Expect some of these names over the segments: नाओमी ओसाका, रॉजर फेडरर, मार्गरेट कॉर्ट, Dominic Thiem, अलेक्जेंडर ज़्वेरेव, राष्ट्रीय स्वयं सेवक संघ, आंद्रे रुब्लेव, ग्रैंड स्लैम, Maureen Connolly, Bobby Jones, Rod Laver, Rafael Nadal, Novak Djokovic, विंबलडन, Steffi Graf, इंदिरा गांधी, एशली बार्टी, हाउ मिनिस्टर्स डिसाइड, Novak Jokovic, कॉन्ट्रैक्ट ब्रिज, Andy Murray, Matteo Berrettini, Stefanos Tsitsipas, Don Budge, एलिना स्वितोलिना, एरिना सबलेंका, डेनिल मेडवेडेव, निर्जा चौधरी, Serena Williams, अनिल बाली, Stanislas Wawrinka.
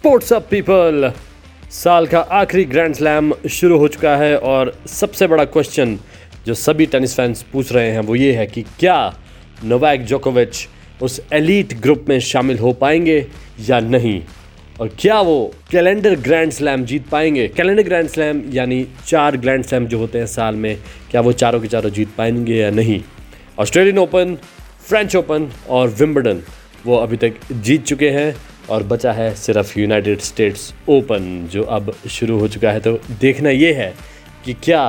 Sports up people, साल का आखिरी ग्रैंड स्लैम शुरू हो चुका है और सबसे बड़ा क्वेश्चन जो सभी टेनिस फैंस पूछ रहे हैं वो ये है कि क्या नोवाक जोकोविच उस एलीट ग्रुप में शामिल हो पाएंगे या नहीं, और क्या वो कैलेंडर ग्रैंड स्लैम जीत पाएंगे। कैलेंडर ग्रैंड स्लैम यानी 4 ग्रैंड स्लैम जो होते हैं साल में, क्या वो चारों के चारों जीत पाएंगे या नहीं। ऑस्ट्रेलियन ओपन, फ्रेंच ओपन और विंबलडन वो अभी तक जीत चुके हैं और बचा है सिर्फ यूनाइटेड स्टेट्स ओपन जो अब शुरू हो चुका है। तो देखना ये है कि क्या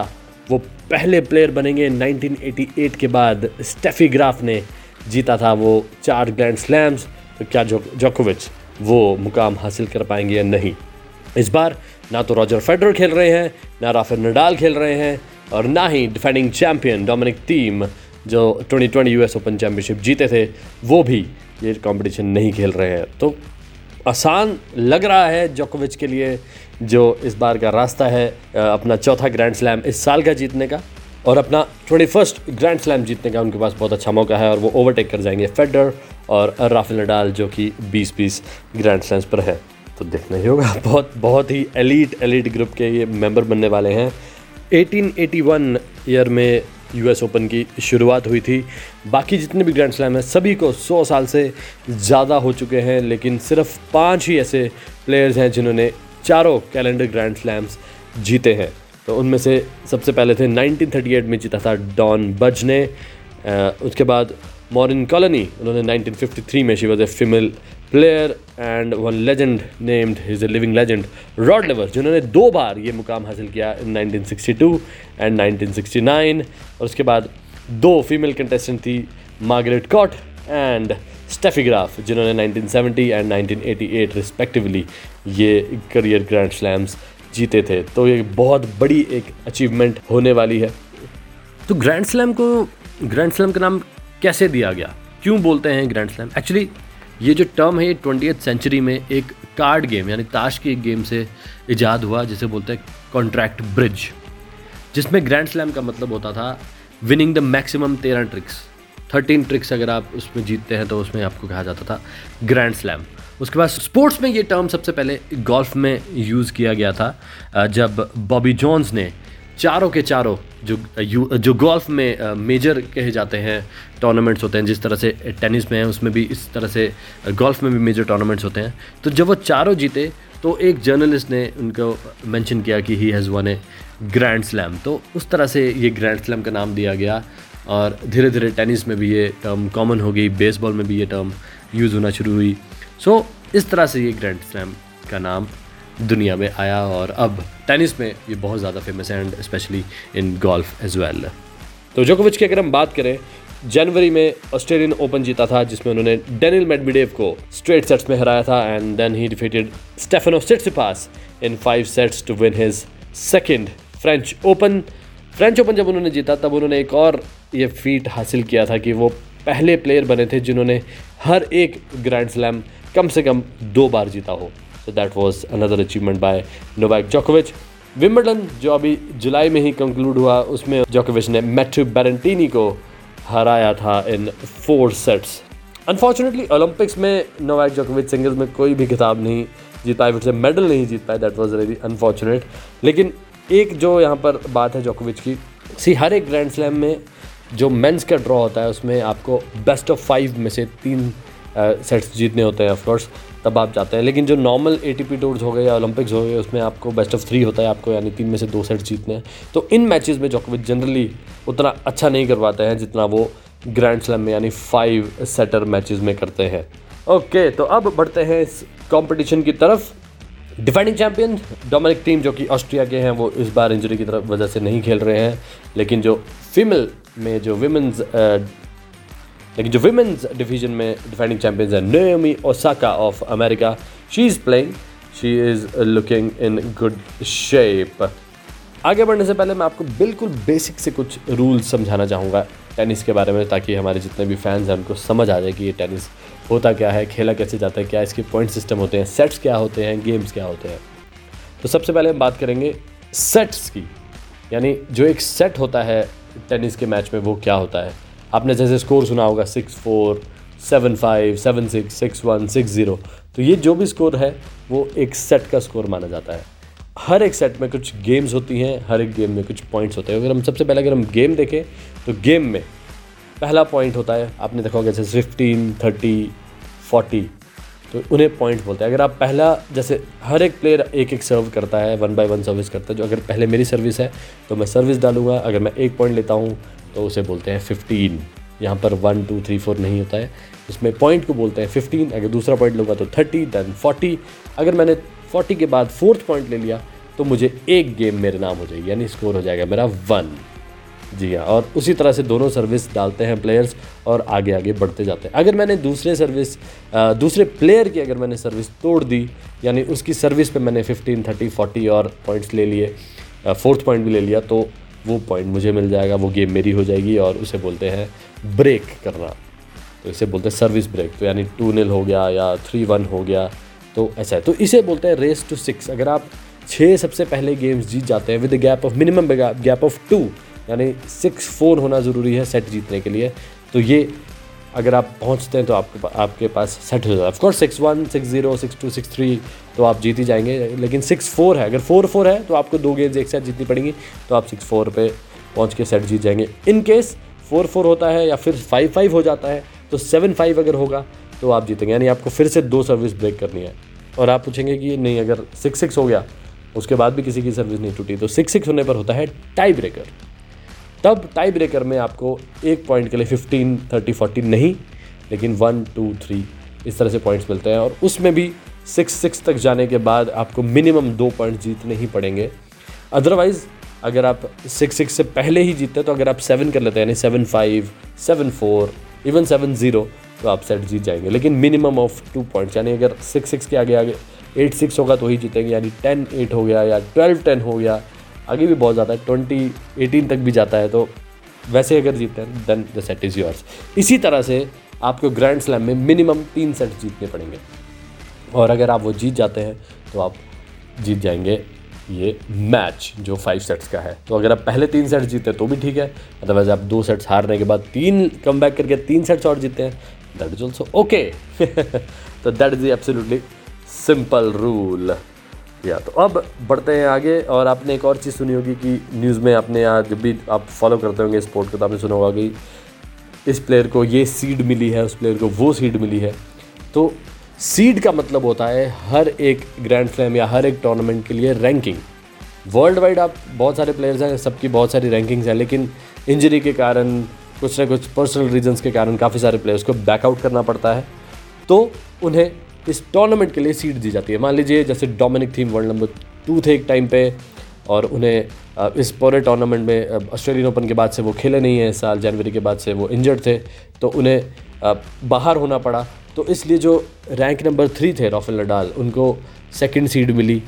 वो पहले प्लेयर बनेंगे 1988 के बाद स्टेफी ग्राफ ने जीता था वो 4 ग्रैंड स्लैम्स, तो क्या जोकोविच वो मुकाम हासिल कर पाएंगे या नहीं। इस बार ना तो रॉजर फेडरर खेल रहे हैं, ना राफेल नडाल खेल रहे हैं और ना ही डिफेंडिंग चैम्पियन डोमिनिक थीम जो 2020 US ओपन चैम्पियनशिप जीते थे वो भी ये कंपटीशन नहीं खेल रहे हैं। तो आसान लग रहा है जोकोविच के लिए जो इस बार का रास्ता है अपना 4था ग्रैंड स्लैम इस साल का जीतने का और अपना 21st ग्रैंड स्लैम जीतने का उनके पास बहुत अच्छा मौका है और वो ओवरटेक कर जाएंगे फेडरर और राफेल नडाल जो कि 20-20 ग्रैंड स्लैम्स पर है। तो देखना ही होगा, बहुत ही एलीट ग्रुप के ये मेंबर बनने वाले हैं। 1881 ईयर में US ओपन की शुरुआत हुई थी। बाकी जितने भी ग्रैंड स्लैम हैं सभी को 100 साल से ज़्यादा हो चुके हैं, लेकिन सिर्फ 5 ही ऐसे प्लेयर्स हैं जिन्होंने चारों कैलेंडर ग्रैंड स्लैम्स जीते हैं। तो उनमें से सबसे पहले थे 1938 में जीता था डॉन बज ने, उसके बाद मॉरिन कॉलोनी उन्होंने 1953 में, she was a female player and one legend named, he is a living legend, Rod Laver जिन्होंने 2 बार ये मुकाम हासिल किया इन 1962 एंड 1969। और उसके बाद 2 फीमेल कंटेस्टेंट थी, मार्गरेट कॉर्ट and Steffi Graf जिन्होंने 1970 एंड 1988 रिस्पेक्टिवली ये करियर ग्रैंड स्लैम्स जीते थे। तो ये बहुत बड़ी एक अचीवमेंट होने वाली है। तो ग्रैंड स्लैम को ग्रैंड स्लैम का नाम कैसे दिया गया, क्यों बोलते हैं ग्रैंड स्लैम। एक्चुअली ये जो टर्म है 20th सेंचुरी में एक कार्ड गेम यानी ताश की एक गेम से इजाद हुआ जिसे बोलते हैं कॉन्ट्रैक्ट ब्रिज, जिसमें ग्रैंड स्लैम का मतलब होता था विनिंग द मैक्सिमम 13 ट्रिक्स अगर आप उसमें जीतते हैं तो उसमें आपको कहा जाता था ग्रैंड स्लैम। उसके बाद स्पोर्ट्स में ये टर्म सबसे पहले गोल्फ में यूज़ किया गया था जब बॉबी जोन्स ने चारों के चारों जो गोल्फ में मेजर कहे जाते हैं टूर्नामेंट्स होते हैं, जिस तरह से टेनिस में है उसमें भी इस तरह से गोल्फ में भी मेजर टूर्नामेंट्स होते हैं। तो जब वो चारों जीते तो एक जर्नलिस्ट ने उनको मेंशन किया कि he has won a ग्रैंड स्लैम। तो उस तरह से ये ग्रैंड स्लैम का नाम दिया गया और धीरे धीरे टेनिस में भी ये टर्म कॉमन हो गई, बेसबॉल में भी ये टर्म यूज़ होना शुरू हुई। सो इस तरह से ये ग्रैंड स्लैम का नाम दुनिया में आया और अब टेनिस में ये बहुत ज़्यादा फेमस है and specially in golf as well. तो जोकोविच की अगर हम बात करें, जनवरी में ऑस्ट्रेलियन ओपन जीता था जिसमें उन्होंने डेनिल मेडवेडेव को स्ट्रेट सेट्स में हराया था and then he defeated Stefanos Tsitsipas in 5 sets to win his second French Open. French Open जब उन्होंने जीता तब उन्होंने एक और ये फीट हासिल किया था कि वो पहले प्लेयर बने थे जिन्होंने हर एक ग्रैंड स्लैम कम से कम 2 बार जीता हो। So that was another achievement by Novak Djokovic। विंबलडन जो अभी जुलाई में ही कंक्लूड हुआ उसमें जोकोविच ने मैट्यू बेरेटिनी को हराया था इन 4 सेट्स। अनफॉर्चुनेटली ओलंपिक्स में नोवाक जोकोविच सिंगल्स में कोई भी खिताब नहीं जीत पाए, फिर से मेडल नहीं जीत पाए, दैट वॉज रियली अनफॉर्चुनेट। लेकिन एक जो यहाँ पर बात है जोकोविच की, सी हर एक ग्रैंड स्लैम में जो मेंस का ड्रॉ होता है उसमें आपको बेस्ट ऑफ 5 में से 3 सेट्स जीतने होते हैं, ऑफकोर्स तब आप जाते हैं। लेकिन जो नॉर्मल ATP टूर्स हो गए या ओलंपिक्स हो गए उसमें आपको बेस्ट ऑफ 3 होता है, आपको यानी 3 में से 2 सेट्स जीतने हैं। तो इन मैचेस में जोकोविच जनरली उतना अच्छा नहीं करवाते हैं जितना वो ग्रैंड स्लैम में यानी 5 सेटर मैचेस में करते हैं। ओके, तो अब बढ़ते हैं इस कॉम्पिटिशन की तरफ। डिफेंडिंग चैम्पियन डोमिनिक थीम जो कि ऑस्ट्रिया के हैं वो इस बार इंजरी की तरफ वजह से नहीं खेल रहे हैं, लेकिन जो फीमेल में जो विमेंस विमेंस डिवीजन में डिफेंडिंग चैम्पियंस हैं नाओमी ओसाका of America, she is playing, she is looking in good shape. आगे बढ़ने से पहले मैं आपको बिल्कुल बेसिक से कुछ रूल्स समझाना चाहूँगा टेनिस के बारे में, ताकि हमारे जितने भी फैंस हैं उनको समझ आ जाए कि ये टेनिस होता क्या है, खेला कैसे जाता है, क्या इसके पॉइंट सिस्टम होते हैं, सेट्स क्या होते हैं, गेम्स क्या होते हैं। तो सबसे पहले हम बात करेंगे सेट्स की, यानी जो एक सेट होता है टेनिस के मैच में वो क्या होता है। आपने जैसे स्कोर सुना होगा 6-4, 7-5, 7-6, 6-1, 6-0, तो ये जो भी स्कोर है वो एक सेट का स्कोर माना जाता है। हर एक सेट में कुछ गेम्स होती हैं, हर एक गेम में कुछ पॉइंट्स होते हैं। अगर हम सबसे पहले अगर हम गेम देखें तो गेम में पहला पॉइंट होता है, आपने देखा होगा जैसे 15, 30, 40, तो उन्हें पॉइंट बोलते हैं। अगर आप पहला, जैसे हर एक प्लेयर एक एक सर्व करता है, 1 by 1 सर्विस करता है, जो अगर पहले मेरी सर्विस है तो मैं सर्विस डालूंगा, अगर मैं एक पॉइंट लेता हूँ तो उसे बोलते हैं 15। यहाँ पर 1, 2, 3, 4 नहीं होता है, इसमें पॉइंट को बोलते हैं 15। अगर दूसरा पॉइंट लूँगा तो 30, दैन 40। अगर मैंने 40 के बाद फोर्थ पॉइंट ले लिया तो मुझे एक गेम मेरे नाम हो जाएगी, यानी स्कोर हो जाएगा मेरा 1। जी हाँ, और उसी तरह से दोनों सर्विस डालते हैं प्लेयर्स और आगे आगे बढ़ते जाते हैं। अगर मैंने दूसरे प्लेयर की अगर मैंने सर्विस तोड़ दी, यानी उसकी सर्विस पे मैंने 15, 30, 40 और पॉइंट्स ले लिए, फोर्थ पॉइंट भी ले लिया, तो वो पॉइंट मुझे मिल जाएगा, वो गेम मेरी हो जाएगी। और उसे बोलते हैं ब्रेक करना, तो इसे बोलते हैं सर्विस ब्रेक। तो यानी 2-0 हो गया या 3-1 हो गया, तो ऐसा है। तो इसे बोलते हैं रेस टू 6। अगर आप 6 सबसे पहले गेम्स जीत जाते हैं with gap of minimum gap of 2, यानी 6-4 होना ज़रूरी है सेट जीतने के लिए, तो ये अगर आप पहुंचते हैं तो आपके पास सेट हो जाता है। ऑफकोर्स 6-1, 6-0, 6-2, 6-3 तो आप जीत ही जाएंगे, लेकिन 6-4 है, अगर 4-4 है तो आपको 2 गेम्स एक साथ जीतनी पड़ेंगी, तो आप 6-4 पे पहुंच के सेट जीत जाएंगे। इन केस 4-4 होता है या फिर 5-5 हो जाता है तो 7-5 अगर होगा तो आप जीतेंगे, यानी आपको फिर से 2 सर्विस ब्रेक करनी है। और आप पूछेंगे कि नहीं, अगर 6-6 हो गया उसके बाद भी किसी की सर्विस नहीं टूटी, तो 6-6 होने पर होता है टाई ब्रेकर। तब टाई ब्रेकर में आपको एक पॉइंट के लिए 15, 30, 40 नहीं, लेकिन 1, 2, 3 इस तरह से पॉइंट्स मिलते हैं। और उसमें भी 6-6 तक जाने के बाद आपको मिनिमम 2 पॉइंट जीतने ही पड़ेंगे। अदरवाइज़ अगर आप 6-6 से पहले ही जीतते हैं, तो अगर आप 7 कर लेते हैं, यानी 7-5, 7-4 इवन 7-0, तो आप सेट जीत जाएंगे, लेकिन मिनिमम ऑफ 2 पॉइंट्स। यानी अगर 6-6 के आगे आगे 8-6 होगा तो ही जीतेंगे, यानी 10-8 हो गया या 12-10 हो गया, आगे भी बहुत ज़्यादा है, 20-18 तक भी जाता है, तो वैसे अगर जीतते हैं then the set is yours. इसी तरह से आपको ग्रैंड स्लैम में मिनिमम 3 सेट जीतने पड़ेंगे, और अगर आप वो जीत जाते हैं तो आप जीत जाएंगे ये मैच जो 5 सेट्स का है। तो अगर आप पहले 3 सेट्स जीते तो भी ठीक है, अदरवाइज आप 2 सेट्स हारने के बाद 3 कम बैक करके 3 सेट्स और जीतते हैं, दैट इज ऑल्सो ओके। तो that is absolutely simple rule. या तो अब बढ़ते हैं आगे। और आपने एक और चीज़ सुनी होगी कि न्यूज़ में, आपने आज जब भी आप फॉलो करते होंगे स्पोर्ट को, तो आपने सुना होगा कि इस प्लेयर को ये सीड मिली है, उस प्लेयर को वो सीड मिली है। तो सीड का मतलब होता है हर एक ग्रैंड स्लैम या हर एक टूर्नामेंट के लिए रैंकिंग। वर्ल्ड वाइड आप बहुत सारे प्लेयर्स हैं, सबकी बहुत सारी रैंकिंग्स हैं, लेकिन इंजरी के कारण, कुछ ना कुछ पर्सनल रीजंस के कारण काफ़ी सारे प्लेयर्स को बैकआउट करना पड़ता है, तो उन्हें इस टूर्नामेंट के लिए सीड दी जाती है। मान लीजिए जैसे डोमिनिक थीम वर्ल्ड नंबर 2 थे एक टाइम पे, और उन्हें इस पूरे टूर्नामेंट में ऑस्ट्रेलियन ओपन के बाद से वो खेले नहीं हैं, इस साल जनवरी के बाद से वो इंजर्ड थे, तो उन्हें बाहर होना पड़ा। तो इसलिए जो रैंक नंबर 3 थे राफेल नडाल, उनको सेकंड सीड मिली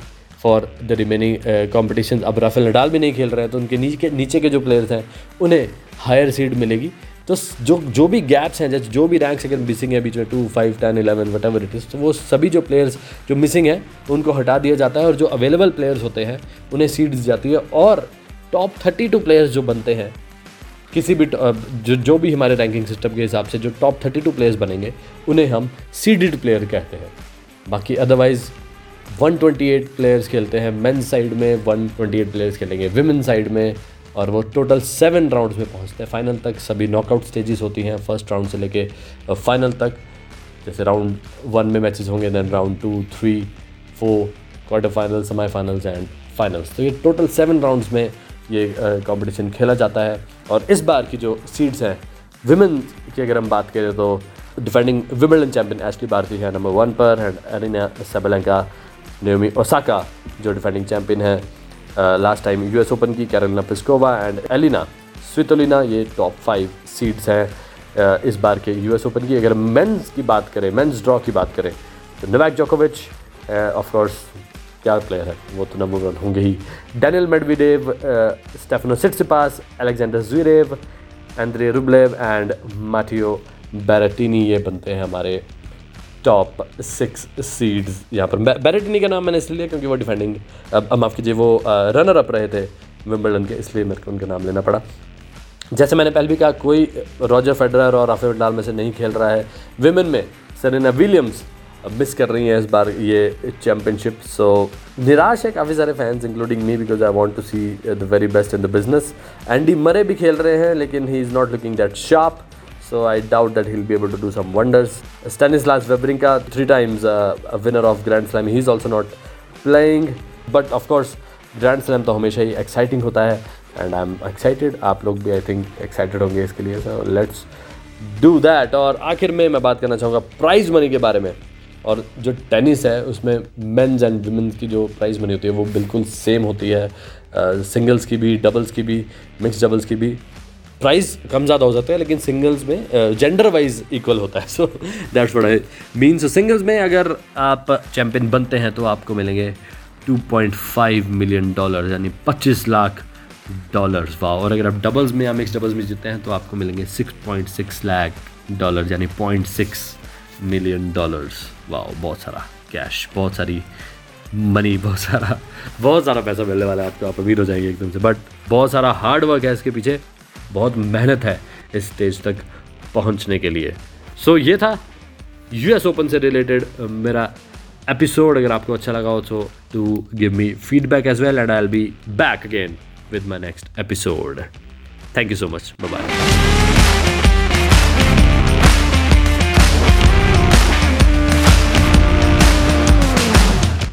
फॉर द रिमेनिंग कॉम्पिटिशन। अब राफेल नडाल भी नहीं खेल रहे हैं, तो उनके नीचे के जो प्लेयर्स हैं उन्हें हायर सीड मिलेगी। तो जो भी गैप्स हैं, जैसे जो भी रैंक्स अगर मिसिंग है बीच में 2, 5, 10, 11 व्हाटएवर इट इज़, तो वो सभी जो प्लेयर्स जो मिसिंग हैं उनको हटा दिया जाता है, और जो अवेलेबल प्लेयर्स होते हैं उन्हें सीड दी जाती है। और टॉप 32 प्लेयर्स जो बनते हैं किसी भी जो भी हमारे रैंकिंग सिस्टम के हिसाब से जो टॉप 32 प्लेयर्स बनेंगे उन्हें हम सीडेड प्लेयर कहते हैं। बाकी अदरवाइज़ 128 प्लेयर्स खेलते हैं, मेंस साइड में 128 प्लेयर्स खेलेंगे विमेन साइड में, और वो टोटल 7 राउंड्स में पहुंचते हैं। फाइनल तक सभी नॉकआउट स्टेजेस होती हैं, फर्स्ट राउंड से लेके फाइनल तक। जैसे राउंड 1 में मैचेस होंगे, then round 2, 3, 4 quarter final, semifinals and finals. तो ये टोटल 7 राउंड्स में ये कंपटीशन खेला जाता है। और इस बार की जो सीड्स हैं विमेन की अगर हम बात करें, तो defending विंबलडन champion एशली बार्टी है नंबर 1 पर, and एरिना सबलेंका, नाओमी ओसाका जो डिफेंडिंग चैम्पियन है लास्ट टाइम यूएस ओपन की, Karolina Pliskova and एलिना स्वितोलिना, ये टॉप 5 सीड्स हैं इस बार के यूएस ओपन की। अगर मेंस की बात करें, मेंस ड्रॉ की बात करें, तो नोवाक जोकोविच ऑफकोर्स क्या प्लेयर है, वो तो नंबर 1 होंगे ही। Daniil Medvedev, Stefanos Tsitsipas, अलेक्जेंडर ज़्वेरेव, आंद्रे रुब्लेव and Matteo Berrettini, ये बनते हैं हमारे टॉप 6 सीड्स। यहाँ पर बेरेटिनी का नाम मैंने इसलिए, क्योंकि वो डिफेंडिंग, माफ़ कीजिए, वो रनर अप रहे थे विंबलडन के, इसलिए मेरे को उनका नाम लेना पड़ा। जैसे मैंने पहले भी कहा, कोई रॉजर फेडरर और राफेल नडाल में से नहीं खेल रहा है। विमेन में सेरेना विलियम्स मिस कर रही हैं इस बार ये चैम्पियनशिप। सो निराश है काफ़ी सारे fans including me because I want to see the very best in the business. Andy Murray भी खेल रहे हैं लेकिन he is not looking that sharp, so I doubt that he'll be able to do some wonders. Stanislas Wawrinka, 3 times a winner of Grand Slam, he's also not playing. But of course, Grand Slam तो हमेशा ही exciting होता है and I'm excited. आप लोग भी I think excited होंगे इसके लिए, so let's do that. और आखिर में मैं बात करना चाहूँगा प्राइज़ मनी के बारे में। और जो टेनिस है उसमें मेंस एंड वुमेंस की जो प्राइज़ मनी होती है वो बिल्कुल सेम होती है, सिंगल्स की भी, डबल्स की भी, मिक्स डबल्स की भी। प्राइस कम ज़्यादा हो जाता है लेकिन सिंगल्स में जेंडर वाइज इक्वल होता है, so that's what I mean. So singles में अगर आप चैम्पियन बनते हैं तो आपको मिलेंगे $2.5 मिलियन यानी $25 लाख। वाह। और अगर आप डबल्स में या मिक्स डबल्स में जीतते हैं तो आपको मिलेंगे $6.6 लाख यानी $0.6 मिलियन। वाह, बहुत सारा कैश, बहुत सारी मनी, बहुत सारा पैसा मिलने वाला है आपको। आप अमीर हो जाएंगे एकदम से, बट बहुत सारा हार्ड वर्क है इसके पीछे, बहुत मेहनत है इस स्टेज तक पहुंचने के लिए। सो ये था US ओपन से रिलेटेड मेरा एपिसोड। अगर आपको अच्छा लगा हो तो do give me feedback as well and I will be back again with my next episode. Thank you so much, bye bye.